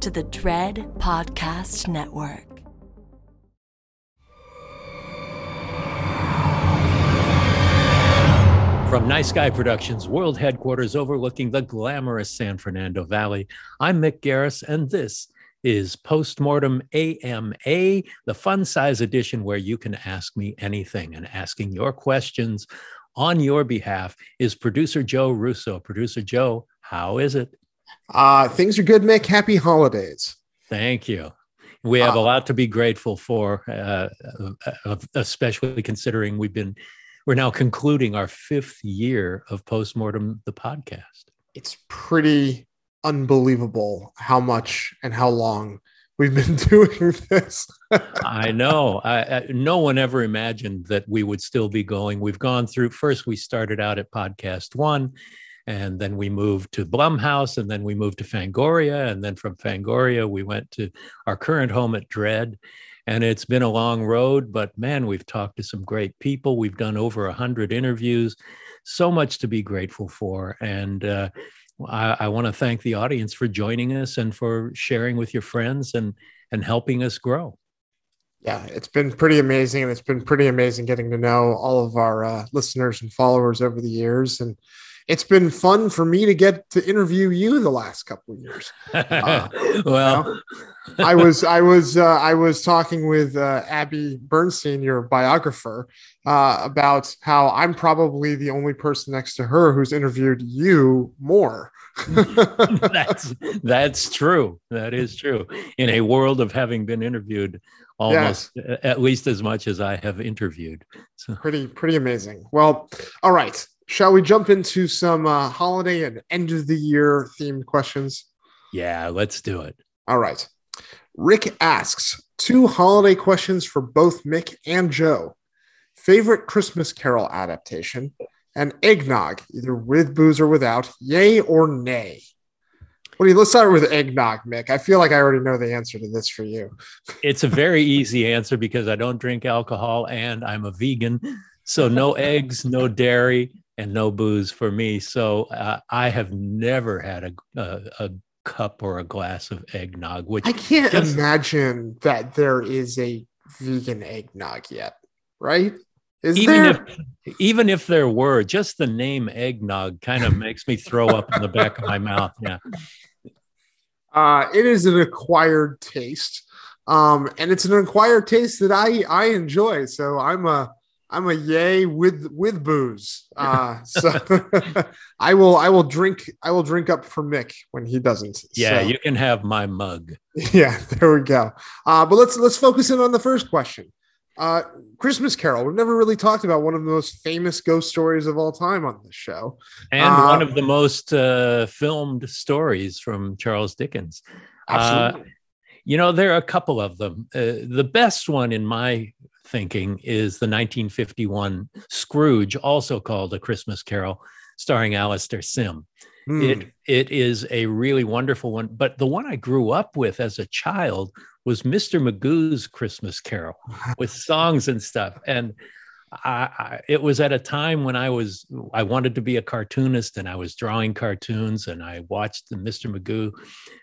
to the Dread Podcast Network. From Nice Guy Productions, world headquarters overlooking the glamorous San Fernando Valley, I'm Mick Garris, and this is Postmortem AMA, the fun size edition where you can ask me anything, and asking your questions on your behalf is producer Joe Russo. Producer Joe, how is it? Things are good, Mick. Happy holidays. Thank you. We have a lot to be grateful for, especially considering we're now concluding our fifth year of Postmortem, the podcast. It's pretty unbelievable how much and how long we've been doing this. I know. No one ever imagined that we would still be going. We've gone through, first we started out at Podcast One, and then we moved to Blumhouse, and then we moved to Fangoria, and then from Fangoria we went to our current home at Dread. And it's been a long road, but man, we've talked to some great people. We've done over 100 interviews, so much to be grateful for. And I want to thank the audience for joining us and for sharing with your friends and helping us grow. Yeah, it's been pretty amazing. And it's been pretty amazing getting to know all of our listeners and followers over the years. And it's been fun for me to get to interview you the last couple of years. Well, you know, I was talking with Abby Bernstein, your biographer, about how I'm probably the only person next to her who's interviewed you more. That's true. That is true. In a world of having been interviewed almost at least as much as I have interviewed. So. Pretty amazing. Well, all right. Shall we jump into some holiday and end of the year themed questions? Yeah, let's do it. All right. Rick asks, 2 holiday questions for both Mick and Joe. Favorite Christmas Carol adaptation and eggnog, either with booze or without, yay or nay? Let's start with eggnog, Mick. I feel like I already know the answer to this for you. It's a very easy answer because I don't drink alcohol and I'm a vegan. So no eggs, no dairy, and no booze for me. So I have never had a cup or a glass of eggnog. Which I can't imagine that there is a vegan eggnog yet, right? Even if there were, just the name eggnog kind of makes me throw up in the back of my mouth. Yeah, it is an acquired taste, and it's an acquired taste that I enjoy. So I'm a yay with booze. So I will drink up for Mick when he doesn't. Yeah, so. You can have my mug. Yeah, there we go. But let's focus in on the first question. Christmas Carol. We've never really talked about one of the most famous ghost stories of all time on this show. And one of the most filmed stories from Charles Dickens. Absolutely. You know, there are a couple of them. The best one in my thinking is the 1951 Scrooge, also called A Christmas Carol, starring Alistair Sim. It is a really wonderful one. But the one I grew up with as a child was Mr. Magoo's Christmas Carol with songs and stuff. And it was at a time when I wanted to be a cartoonist, and I was drawing cartoons, and I watched the Mr. Magoo,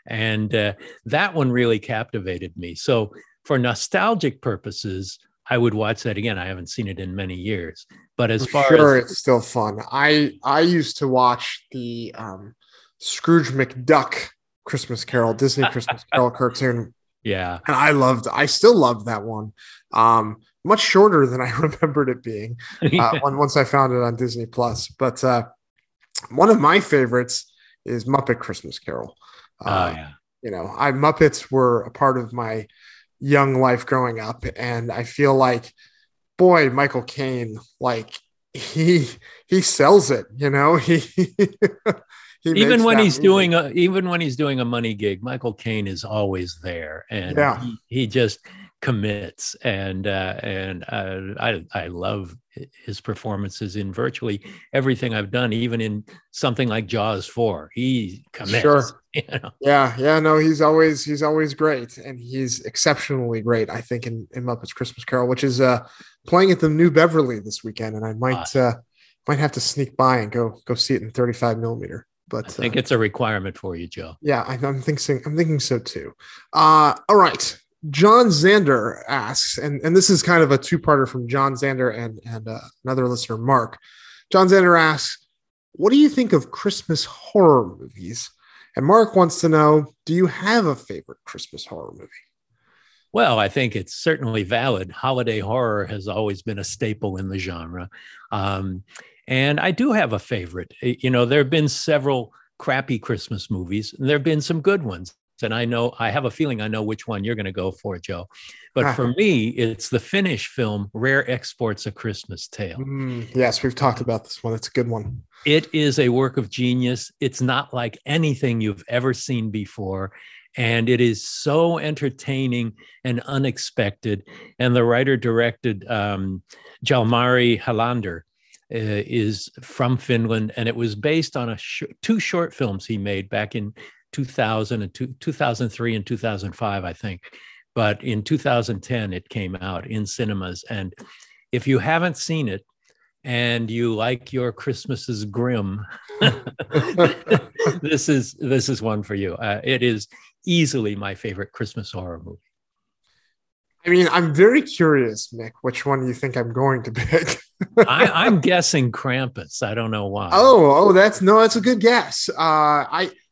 and that one really captivated me. So for nostalgic purposes, I would watch that again. I haven't seen it in many years, but as far as it's still fun. I used to watch the Scrooge McDuck Christmas Carol, Disney Christmas Carol cartoon. Yeah. And I still loved that one. Much shorter than I remembered it being once I found it on Disney Plus. But one of my favorites is Muppet Christmas Carol. You know, Muppets were a part of my young life growing up, and I feel like, boy, Michael Caine, like he sells it, you know. Even when he's doing a money gig, Michael Caine is always there, and he just commits, and I love his performances in virtually everything I've done, even in something like Jaws 4. He commits. Sure. You know? Yeah. No, he's always great, and he's exceptionally great, I think, in Muppets Christmas Carol, which is playing at the New Beverly this weekend, and I might have to sneak by and go see it in 35 millimeter. But I think it's a requirement for you, Joe. Yeah, I'm thinking so too. All right. John Zander asks, and this is kind of a two-parter from John Zander and another listener, Mark. John Zander asks, what do you think of Christmas horror movies? And Mark wants to know, do you have a favorite Christmas horror movie? Well, I think it's certainly valid. Holiday horror has always been a staple in the genre. And I do have a favorite. You know, there have been several crappy Christmas movies, and there have been some good ones. And I have a feeling I know which one you're going to go for, Joe. But for me, it's the Finnish film, Rare Exports, A Christmas Tale. Yes, we've talked about this one. It's a good one. It is a work of genius. It's not like anything you've ever seen before. And it is so entertaining and unexpected. And the writer-directed Jalmari Halander is from Finland. And it was based on two short films he made back in 2003 and 2005, I think. But in 2010, it came out in cinemas. And if you haven't seen it and you like your Christmases grim, this is one for you. It is easily my favorite Christmas horror movie. I mean, I'm very curious, Mick, which one you think I'm going to pick. I'm guessing Krampus. I don't know why. That's a good guess.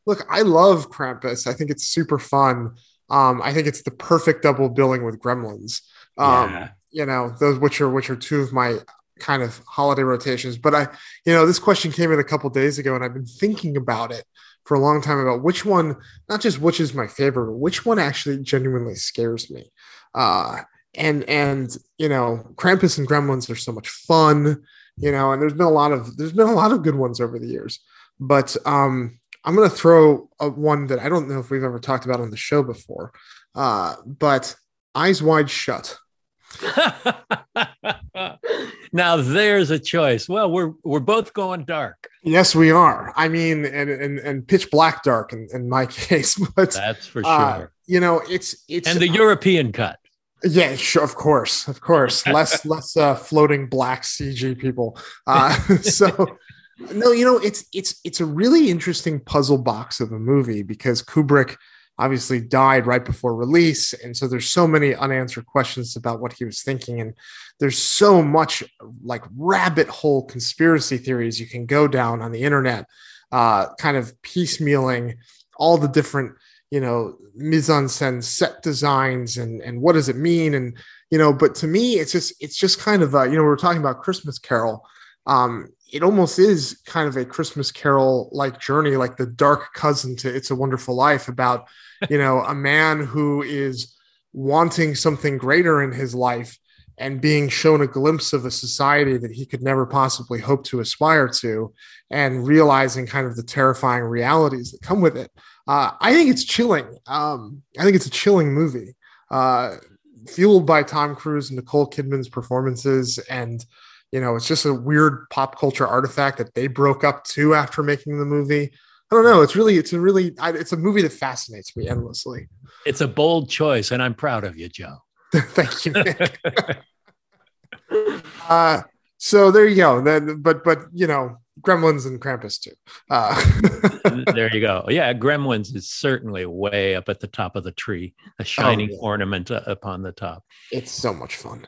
Look, I love Krampus. I think it's super fun. I think it's the perfect double billing with Gremlins. You know, those which are two of my kind of holiday rotations. But this question came in a couple of days ago, and I've been thinking about it for a long time about which one, not just which is my favorite, but which one actually genuinely scares me. And you know, Krampus and Gremlins are so much fun. You know, and there's been a lot of good ones over the years, but I'm going to throw one that I don't know if we've ever talked about on the show before, but Eyes Wide Shut. Now there's a choice. Well, we're both going dark. Yes, we are. I mean, and pitch black dark in my case, but that's for sure. You know, it's and the European cut. Yeah, sure, of course, less floating black CG people. So. No, you know, it's a really interesting puzzle box of a movie because Kubrick obviously died right before release. And so there's so many unanswered questions about what he was thinking. And there's so much like rabbit hole conspiracy theories you can go down on the internet, kind of piecemealing all the different, you know, mise-en-scène set designs and what does it mean? And, you know, but to me, it's just kind of, you know, we were talking about Christmas Carol. It almost is kind of a Christmas Carol like journey, like the dark cousin to It's a Wonderful Life, about, you know, a man who is wanting something greater in his life and being shown a glimpse of a society that he could never possibly hope to aspire to, and realizing kind of the terrifying realities that come with it. I think it's chilling. I think it's a chilling movie, fueled by Tom Cruise and Nicole Kidman's performances, and, you know, it's just a weird pop culture artifact that they broke up too after making the movie. I don't know. It's a movie that fascinates me endlessly. It's a bold choice, and I'm proud of you, Joe. Thank you, Mick. So there you go. Then, but you know, Gremlins and Krampus too. There you go. Yeah, Gremlins is certainly way up at the top of the tree, a shining ornament upon the top. It's so much fun.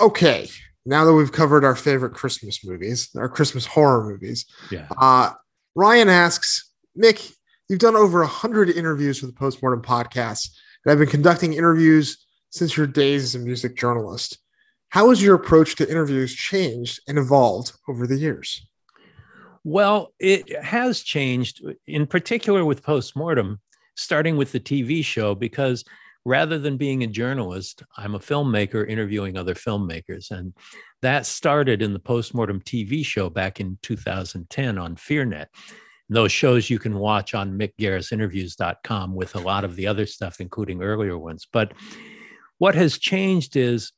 Okay, now that we've covered our favorite Christmas movies, our Christmas horror movies, yeah. Ryan asks, Mick, you've done over 100 interviews for the Postmortem podcast, and I've been conducting interviews since your days as a music journalist. How has your approach to interviews changed and evolved over the years? Well, it has changed, in particular with Postmortem, starting with the TV show, because rather than being a journalist, I'm a filmmaker interviewing other filmmakers. And that started in the Postmortem TV show back in 2010 on FearNet. Those shows you can watch on mickgarrisinterviews.com with a lot of the other stuff, including earlier ones. But what has changed is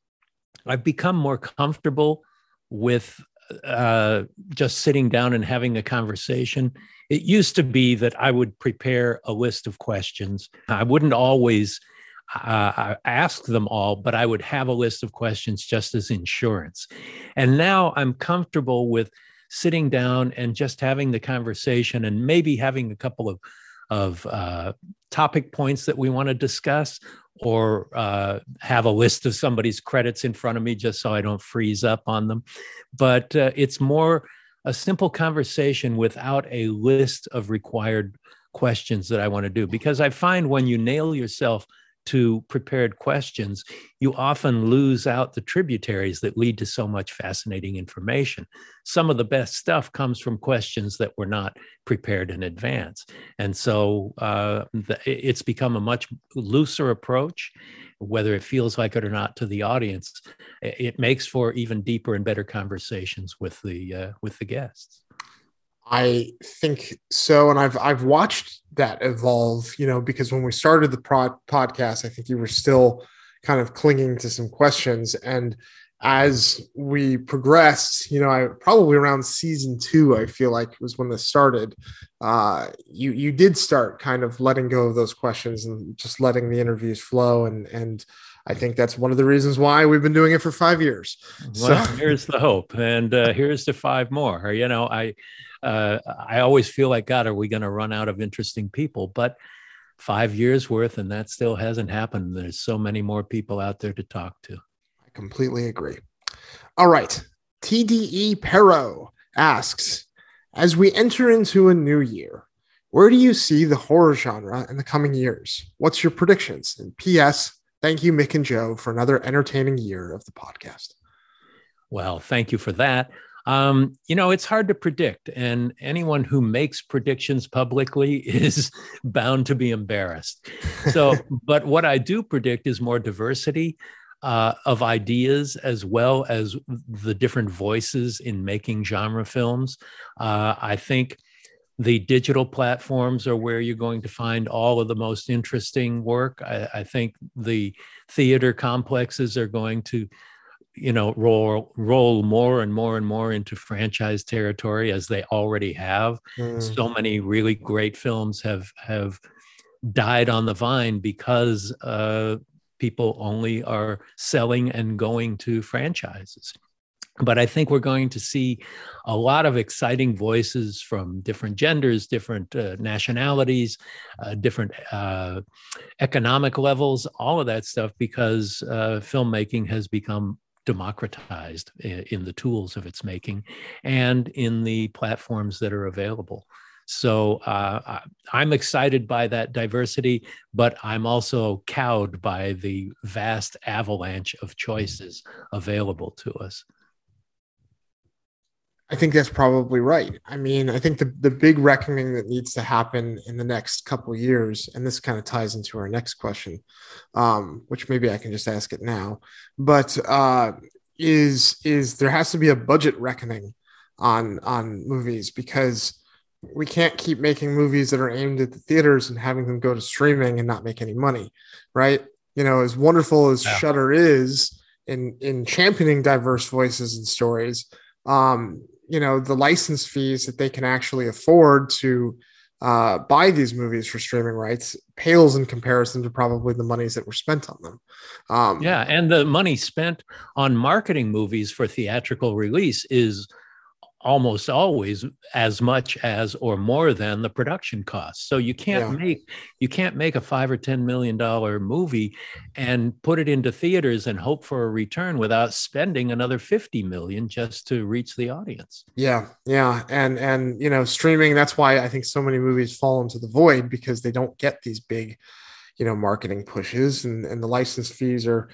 I've become more comfortable with just sitting down and having a conversation. It used to be that I would prepare a list of questions. I wouldn't always ask them all, but I would have a list of questions just as insurance. And now I'm comfortable with sitting down and just having the conversation and maybe having a couple of topic points that we want to discuss, or have a list of somebody's credits in front of me just so I don't freeze up on them. But it's more a simple conversation without a list of required questions that I want to do, because I find when you nail yourself to prepared questions, you often lose out the tributaries that lead to so much fascinating information. Some of the best stuff comes from questions that were not prepared in advance. And so it's become a much looser approach, whether it feels like it or not to the audience. It makes for even deeper and better conversations with the guests. I think so, and I've watched that evolve, you know, because when we started the podcast, I think you were still kind of clinging to some questions, and as we progressed, you know, I probably around season 2, I feel like was when this started. You did start kind of letting go of those questions and just letting the interviews flow, and I think that's one of the reasons why we've been doing it for 5 years. Well, here's the hope. And here's to 5 more. You know, I always feel like, God, are we going to run out of interesting people? But 5 years worth, and that still hasn't happened. There's so many more people out there to talk to. I completely agree. All right. TDE Perro asks, as we enter into a new year, where do you see the horror genre in the coming years? What's your predictions? And P.S., thank you, Mick and Joe, for another entertaining year of the podcast. Well, thank you for that. You know, it's hard to predict, and anyone who makes predictions publicly is bound to be embarrassed. So, but what I do predict is more diversity of ideas, as well as the different voices in making genre films. I think the digital platforms are where you're going to find all of the most interesting work. I think the theater complexes are going to, you know, roll more and more and more into franchise territory, as they already have. So many really great films have died on the vine because people only are selling and going to franchises. But I think we're going to see a lot of exciting voices from different genders, different nationalities, different economic levels, all of that stuff, because filmmaking has become democratized in the tools of its making and in the platforms that are available. So I'm excited by that diversity, but I'm also cowed by the vast avalanche of choices available to us. I think that's probably right. I mean, I think the big reckoning that needs to happen in the next couple of years, and this kind of ties into our next question, which maybe I can just ask it now, but is there has to be a budget reckoning on movies, because we can't keep making movies that are aimed at the theaters and having them go to streaming and not make any money, right? You know, as wonderful as Shudder is in championing diverse voices and stories, you know, the license fees that they can actually afford to buy these movies for streaming rights pales in comparison to probably the monies that were spent on them. Yeah, and the money spent on marketing movies for theatrical release is almost always as much as or more than the production costs. So you can't make a $5 or $10 million movie and put it into theaters and hope for a return without spending another $50 million just to reach the audience. Yeah, yeah, and you know, streaming. That's why I think so many movies fall into the void, because they don't get these big, you know, marketing pushes, and the license fees are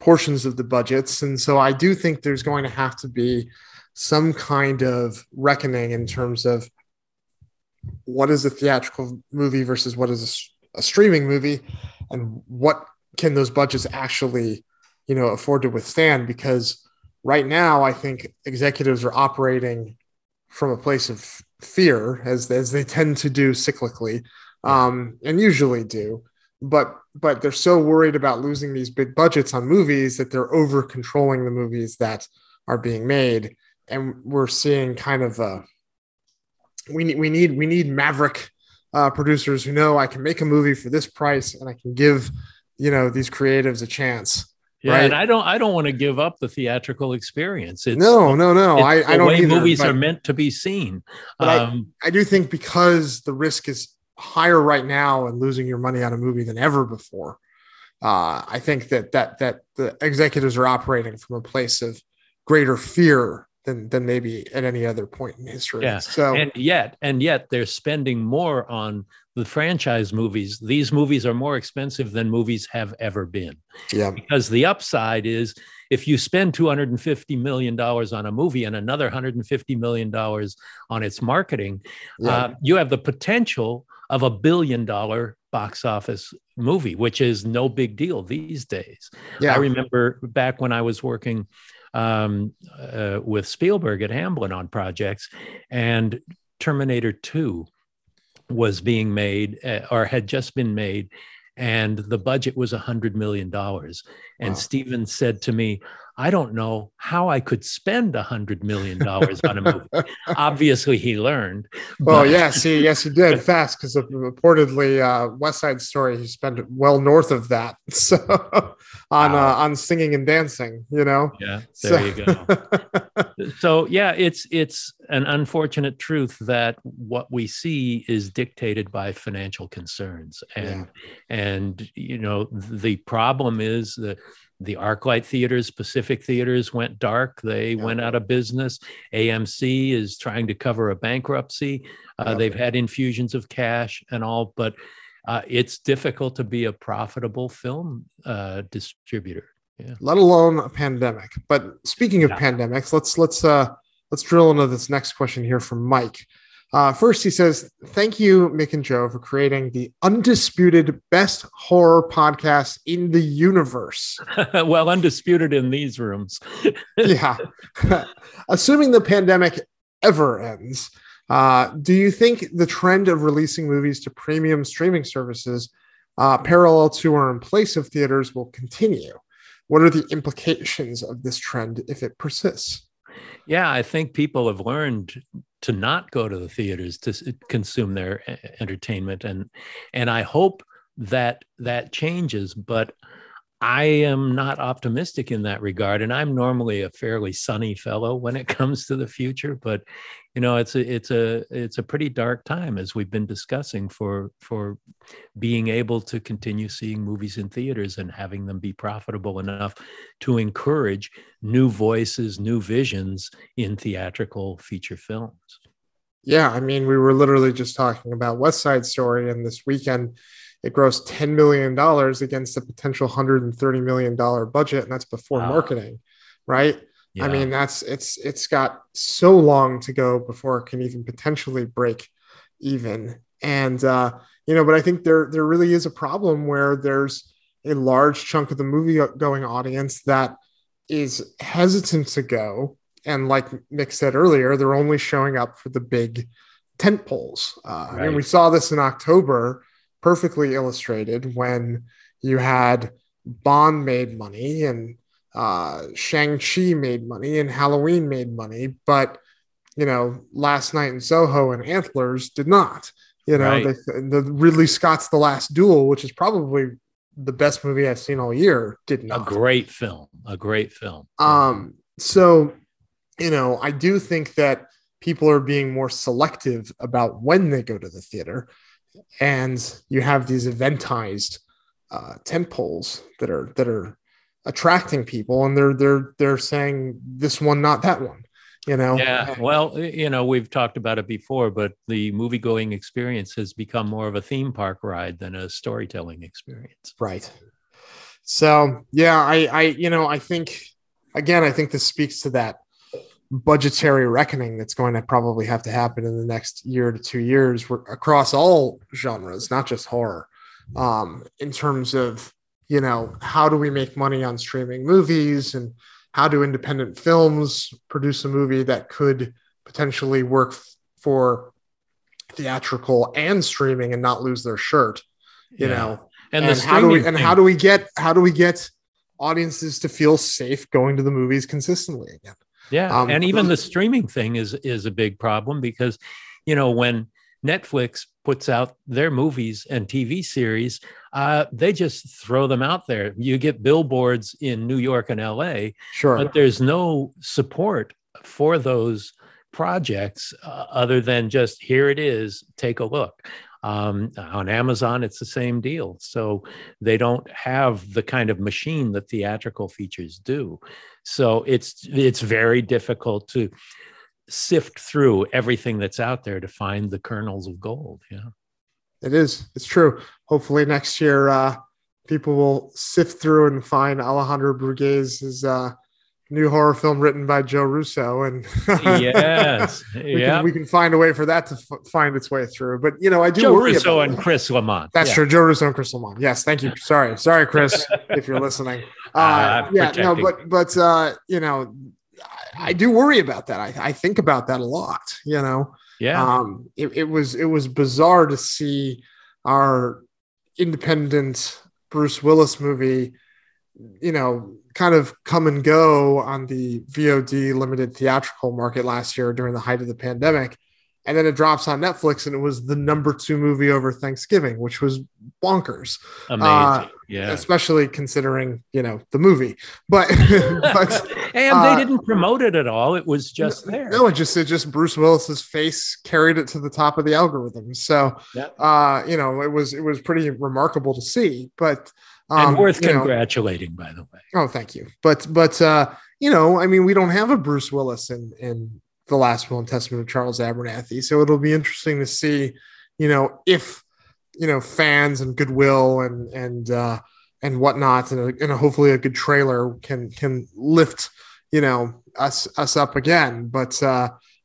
portions of the budgets. And so I do think there's going to have to be some kind of reckoning in terms of what is a theatrical movie versus what is a streaming movie, and what can those budgets actually, you know, afford to withstand? Because right now, I think executives are operating from a place of fear, as they tend to do cyclically, and usually do. But they're so worried about losing these big budgets on movies that they're over controlling the movies that are being made. And we're seeing kind of we need maverick producers who know, I can make a movie for this price and I can give, you know, these creatives a chance. Yeah, right? And I don't want to give up the theatrical experience. It's, no. I don't. Either, movies are meant to be seen. I do think, because the risk is higher right now and losing your money on a movie than ever before. I think that the executives are operating from a place of greater fear than maybe at any other point in history. Yeah. So, and yet they're spending more on the franchise movies. These movies are more expensive than movies have ever been. Yeah. Because the upside is, if you spend $250 million on a movie and another $150 million on its marketing, you have the potential of $1 billion box office movie, which is no big deal these days. Yeah. I remember back when I was working with Spielberg at Hamblin on projects, and Terminator 2 was being made or had just been made, and the budget was $100 million. And Steven said to me, I don't know how I could spend $100 million on a movie. Obviously he learned. Oh, yes, he did fast, because reportedly West Side Story, he spent well north of that. So on singing and dancing, you know? Yeah, there you go. So yeah, it's an unfortunate truth that what we see is dictated by financial concerns. And you know, the problem is that the ArcLight theaters, Pacific theaters went dark. They went out of business. AMC is trying to cover a bankruptcy. They've had infusions of cash and all, but it's difficult to be a profitable film distributor. Yeah. Let alone a pandemic. But speaking of pandemics, let's drill into this next question here from Mike. First, he says, thank you, Mick and Joe, for creating the undisputed best horror podcast in the universe. Well, undisputed in these rooms. Yeah. Assuming the pandemic ever ends, do you think the trend of releasing movies to premium streaming services parallel to or in place of theaters will continue? What are the implications of this trend if it persists? Yeah, I think people have learned to not go to the theaters to consume their entertainment. And I hope that changes, but I am not optimistic in that regard. And I'm normally a fairly sunny fellow when it comes to the future, but you know, it's a pretty dark time, as we've been discussing, for being able to continue seeing movies in theaters and having them be profitable enough to encourage new voices, new visions in theatrical feature films. Yeah, I mean, we were literally just talking about West Side Story, and this weekend it grossed $10 million against a potential $130 million budget, and that's before marketing, right? Yeah. I mean, it's got so long to go before it can even potentially break even. And, you know, but I think there really is a problem where there's a large chunk of the movie going audience that is hesitant to go. And like Mick said earlier, they're only showing up for the big tent poles. Right. And we saw this in October, perfectly illustrated when you had Bond made money and Shang-Chi made money and Halloween made money, but you know, Last Night in Soho and Antlers did not. You know, right. The Ridley Scott's The Last Duel, which is probably the best movie I've seen all year, did not. A great film. So, you know, I do think that people are being more selective about when they go to the theater, and you have these eventized tentpoles that are attracting people, and they're saying this one, not that one. You know, yeah. Well, you know, we've talked about it before, but the movie-going experience has become more of a theme park ride than a storytelling experience, right? So, yeah, I think this speaks to that budgetary reckoning that's going to probably have to happen in the next year to 2 years across all genres, not just horror. In terms of, you know, how do we make money on streaming movies, and how do independent films produce a movie that could potentially work for theatrical and streaming and not lose their shirt, you know? And how do we get audiences to feel safe going to the movies consistently again? Yeah. And even the streaming thing is a big problem, because, you know, when Netflix puts out their movies and TV series, they just throw them out there. You get billboards in New York and LA, sure, but there's no support for those projects other than just, here it is, take a look. On Amazon, it's the same deal. So they don't have the kind of machine that theatrical features do. So it's very difficult to sift through everything that's out there to find the kernels of gold. Yeah, it is. It's true. Hopefully next year, people will sift through and find Alejandro Brugué's new horror film written by Joe Russo, and yes, we can find a way for that to find its way through. But you know, I do. Joe Russo and Chris Lamont. That's true. Joe Russo and Chris Lamont. Yes, thank you. Sorry, Chris, if you're listening. You know, I do worry about that. I think about that a lot. You know. Yeah. It was bizarre to see our independent Bruce Willis movie, you know, kind of come and go on the VOD limited theatrical market last year during the height of the pandemic. And then it drops on Netflix, and it was the number 2 movie over Thanksgiving, which was bonkers. Amazing. Especially considering, you know, the movie, but and they didn't promote it at all. It was just there. No, it just Bruce Willis's face carried it to the top of the algorithm. So, yep. You know, it was pretty remarkable to see, but, and worth congratulating, by the way. Oh, thank you. But, you know, I mean, we don't have a Bruce Willis in The Last Will and Testament of Charles Abernathy. So it'll be interesting to see, you know, if, you know, fans and goodwill and whatnot, and hopefully a good trailer can lift, you know, us up again. But,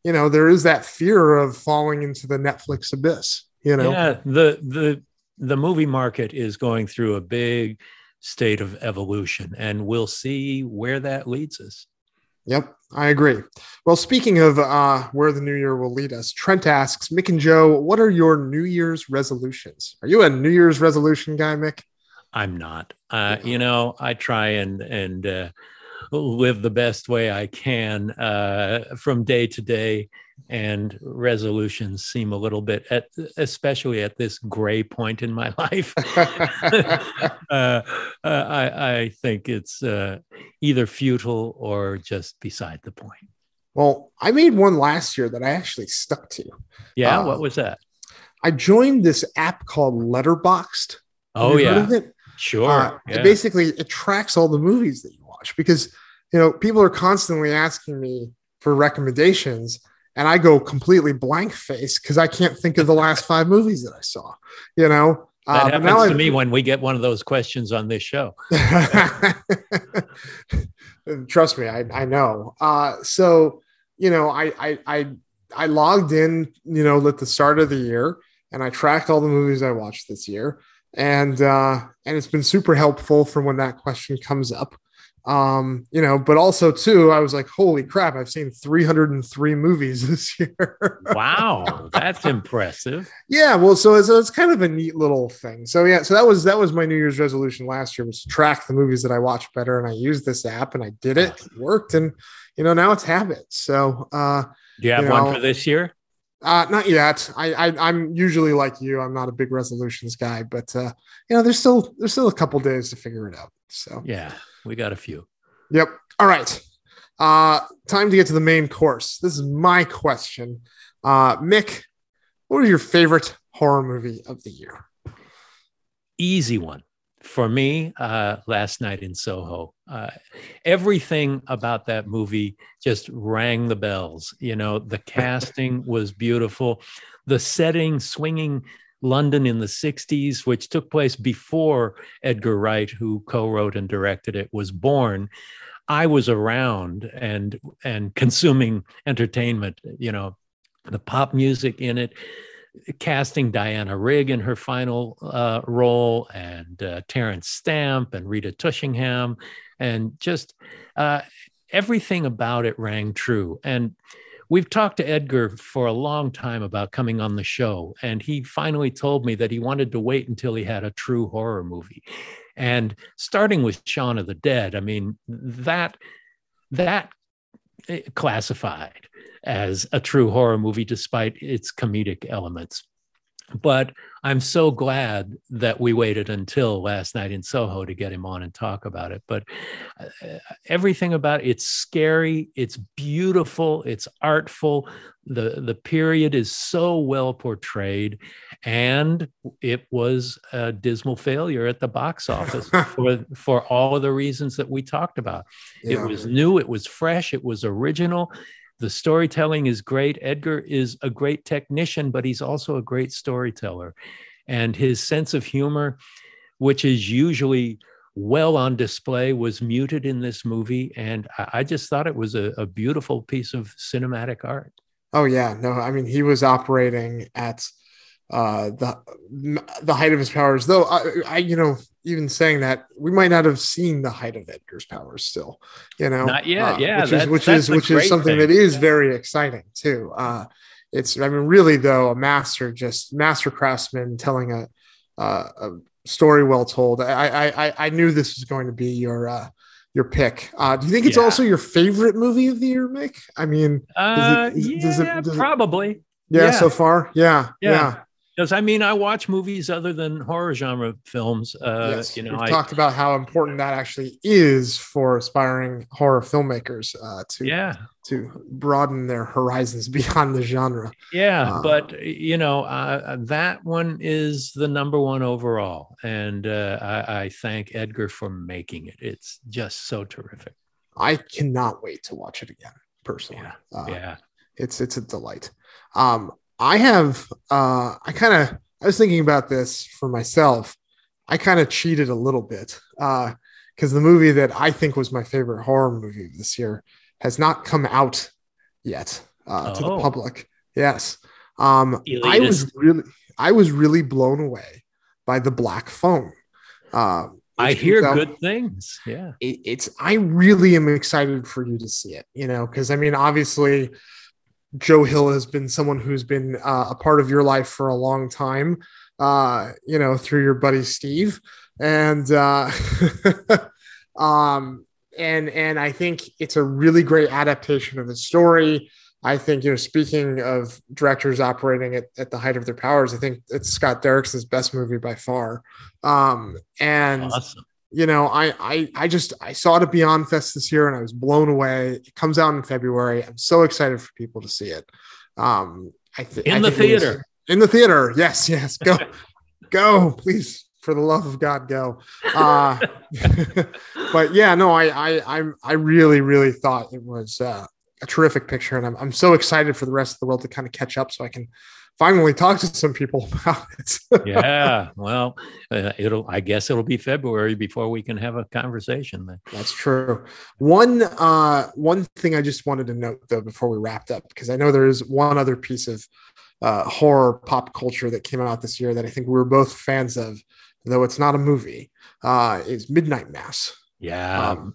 you know, there is that fear of falling into the Netflix abyss, you know. Yeah, the movie market is going through a big state of evolution, and we'll see where that leads us. Yep, I agree. Well, speaking of where the new year will lead us, Trent asks, Mick and Joe, what are your New Year's resolutions? Are you a New Year's resolution guy, Mick? I'm not. You know, I try and live the best way I can from day to day. And resolutions seem a little bit, especially at this gray point in my life. I think it's either futile or just beside the point. Well, I made one last year that I actually stuck to. Yeah, what was that? I joined this app called Letterboxd. Oh, yeah. Sure. Yeah. It basically tracks all the movies that you watch, because, you know, people are constantly asking me for recommendations, and I go completely blank face because I can't think of the last 5 movies that I saw, you know. That happens to me when we get one of those questions on this show. Trust me, I know. So, you know, I logged in, you know, at the start of the year, and I tracked all the movies I watched this year. And it's been super helpful for when that question comes up. You know, but also too, I was like, holy crap, I've seen 303 movies this year. Wow. That's impressive. Yeah. Well, so it's kind of a neat little thing. So yeah, so that was my New Year's resolution last year, was to track the movies that I watched better. And I used this app, and I did it worked. And, you know, now it's habit. So, Do you have one for this year? Not yet. I'm usually like you. I'm not a big resolutions guy, but there's still a couple days to figure it out. So yeah, we got a few. Yep. All right. Time to get to the main course. This is my question. Mick, what was your favorite horror movie of the year? Easy one for me. Last Night in Soho. Everything about that movie just rang the bells. You know, the casting was beautiful. The setting, swinging London in the 60s, which took place before Edgar Wright, who co-wrote and directed it, was born. I was around and consuming entertainment, you know, the pop music in it, casting Diana Rigg in her final role, and Terrence Stamp and Rita Tushingham, and just everything about it rang true. And we've talked to Edgar for a long time about coming on the show, and he finally told me that he wanted to wait until he had a true horror movie. And starting with Shaun of the Dead, I mean, that classified as a true horror movie, despite its comedic elements. But I'm so glad that we waited until Last Night in Soho to get him on and talk about it. But everything about it, it's scary, it's beautiful, it's artful. The period is so well portrayed, and it was a dismal failure at the box office for all of the reasons that we talked about. Yeah. It was new, it was fresh, it was original. The storytelling is great. Edgar is a great technician, but he's also a great storyteller. And his sense of humor, which is usually well on display, was muted in this movie. And I just thought it was a beautiful piece of cinematic art. Oh, yeah. No, I mean, he was operating at the height of his powers, though I you know, even saying that, we might not have seen the height of Edgar's powers still, you know, not yet, yeah, which is something that is very exciting too. It's, I mean, really though, a master craftsman telling a story well told. I knew this was going to be your pick. Do you think it's also your favorite movie of the year, Mick? I mean, probably. Yeah, so far, yeah. Because I mean, I watch movies other than horror genre films. Yes, you know, we've talked about how important that actually is for aspiring horror filmmakers to broaden their horizons beyond the genre. Yeah, but you know, that one is the number one overall, and I thank Edgar for making it. It's just so terrific. I cannot wait to watch it again, personally. Yeah, it's a delight. I was thinking about this for myself. I kind of cheated a little bit because the movie that I think was my favorite horror movie this year has not come out yet to the public. Yes. I was really blown away by The Black Phone. I hear good things. Yeah. I really am excited for you to see it, you know, because I mean, obviously, Joe Hill has been someone who's been a part of your life for a long time, you know, through your buddy Steve, and and I think it's a really great adaptation of the story. I think, you know, speaking of directors operating at the height of their powers, I think it's Scott Derrickson's best movie by far, and awesome. You know, I saw it at Beyond Fest this year, and I was blown away. It comes out in February. I'm so excited for people to see it. In the theater. Yes. Go, go, please. For the love of God, go. But yeah, no, I really, really thought it was a terrific picture, and I'm so excited for the rest of the world to kind of catch up, so I can finally talk to some people about it. Yeah, well, I guess it'll be February before we can have a conversation then. That's true. One thing I just wanted to note though before we wrapped up, because I know there is one other piece of horror pop culture that came out this year that I think we were both fans of, though it's not a movie, is Midnight Mass. Yeah,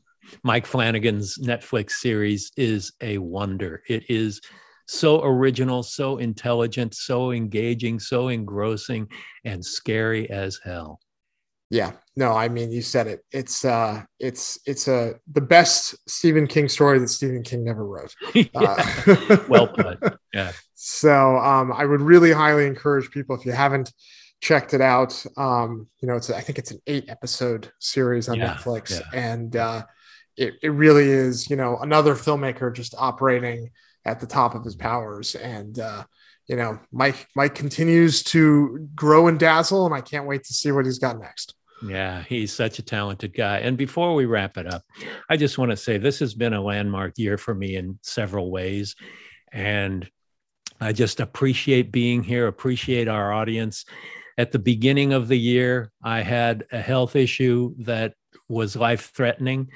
Mike Flanagan's Netflix series is a wonder. It is so original, so intelligent, so engaging, so engrossing, and scary as hell. Yeah, no, I mean, you said it. It's the best Stephen King story that Stephen King never wrote. Well put. Yeah. So I would really highly encourage people, if you haven't checked it out, I think it's an 8-episode series on Netflix, and it really is, another filmmaker just operating at the top of his powers, and Mike continues to grow and dazzle, and I can't wait to see what he's got next. Yeah, he's such a talented guy. And before we wrap it up, I just want to say this has been a landmark year for me in several ways. And I just appreciate being here, appreciate our audience. At the beginning of the year, I had a health issue that was life-threatening.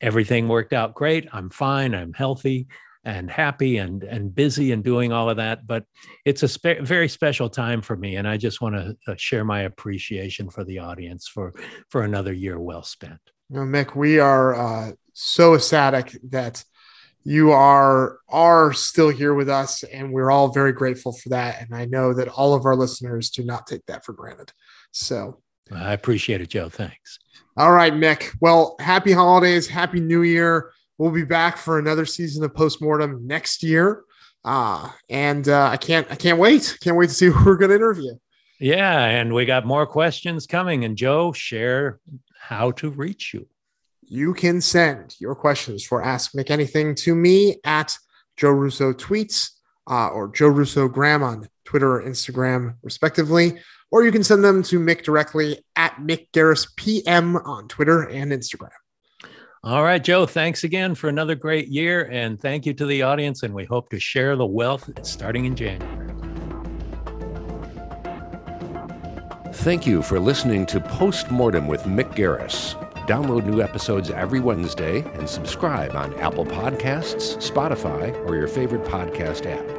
Everything worked out great. I'm fine. I'm healthy and happy and busy and doing all of that. But it's a very special time for me. And I just want to share my appreciation for the audience for another year well spent. Well, Mick, we are so ecstatic that you are still here with us, and we're all very grateful for that. And I know that all of our listeners do not take that for granted. So I appreciate it, Joe. Thanks. All right, Mick. Well, happy holidays. Happy New Year. We'll be back for another season of Postmortem next year. I can't wait. Can't wait to see who we're going to interview. Yeah. And we got more questions coming. And Joe, share how to reach you. You can send your questions for Ask Mick Anything to me at Joe Russo Tweets or Joe Russo Gram on Twitter or Instagram, respectively. Or you can send them to Mick directly at Mick Garris PM on Twitter and Instagram. All right, Joe, thanks again for another great year. And thank you to the audience. And we hope to share the wealth starting in January. Thank you for listening to Postmortem with Mick Garris. Download new episodes every Wednesday and subscribe on Apple Podcasts, Spotify, or your favorite podcast app.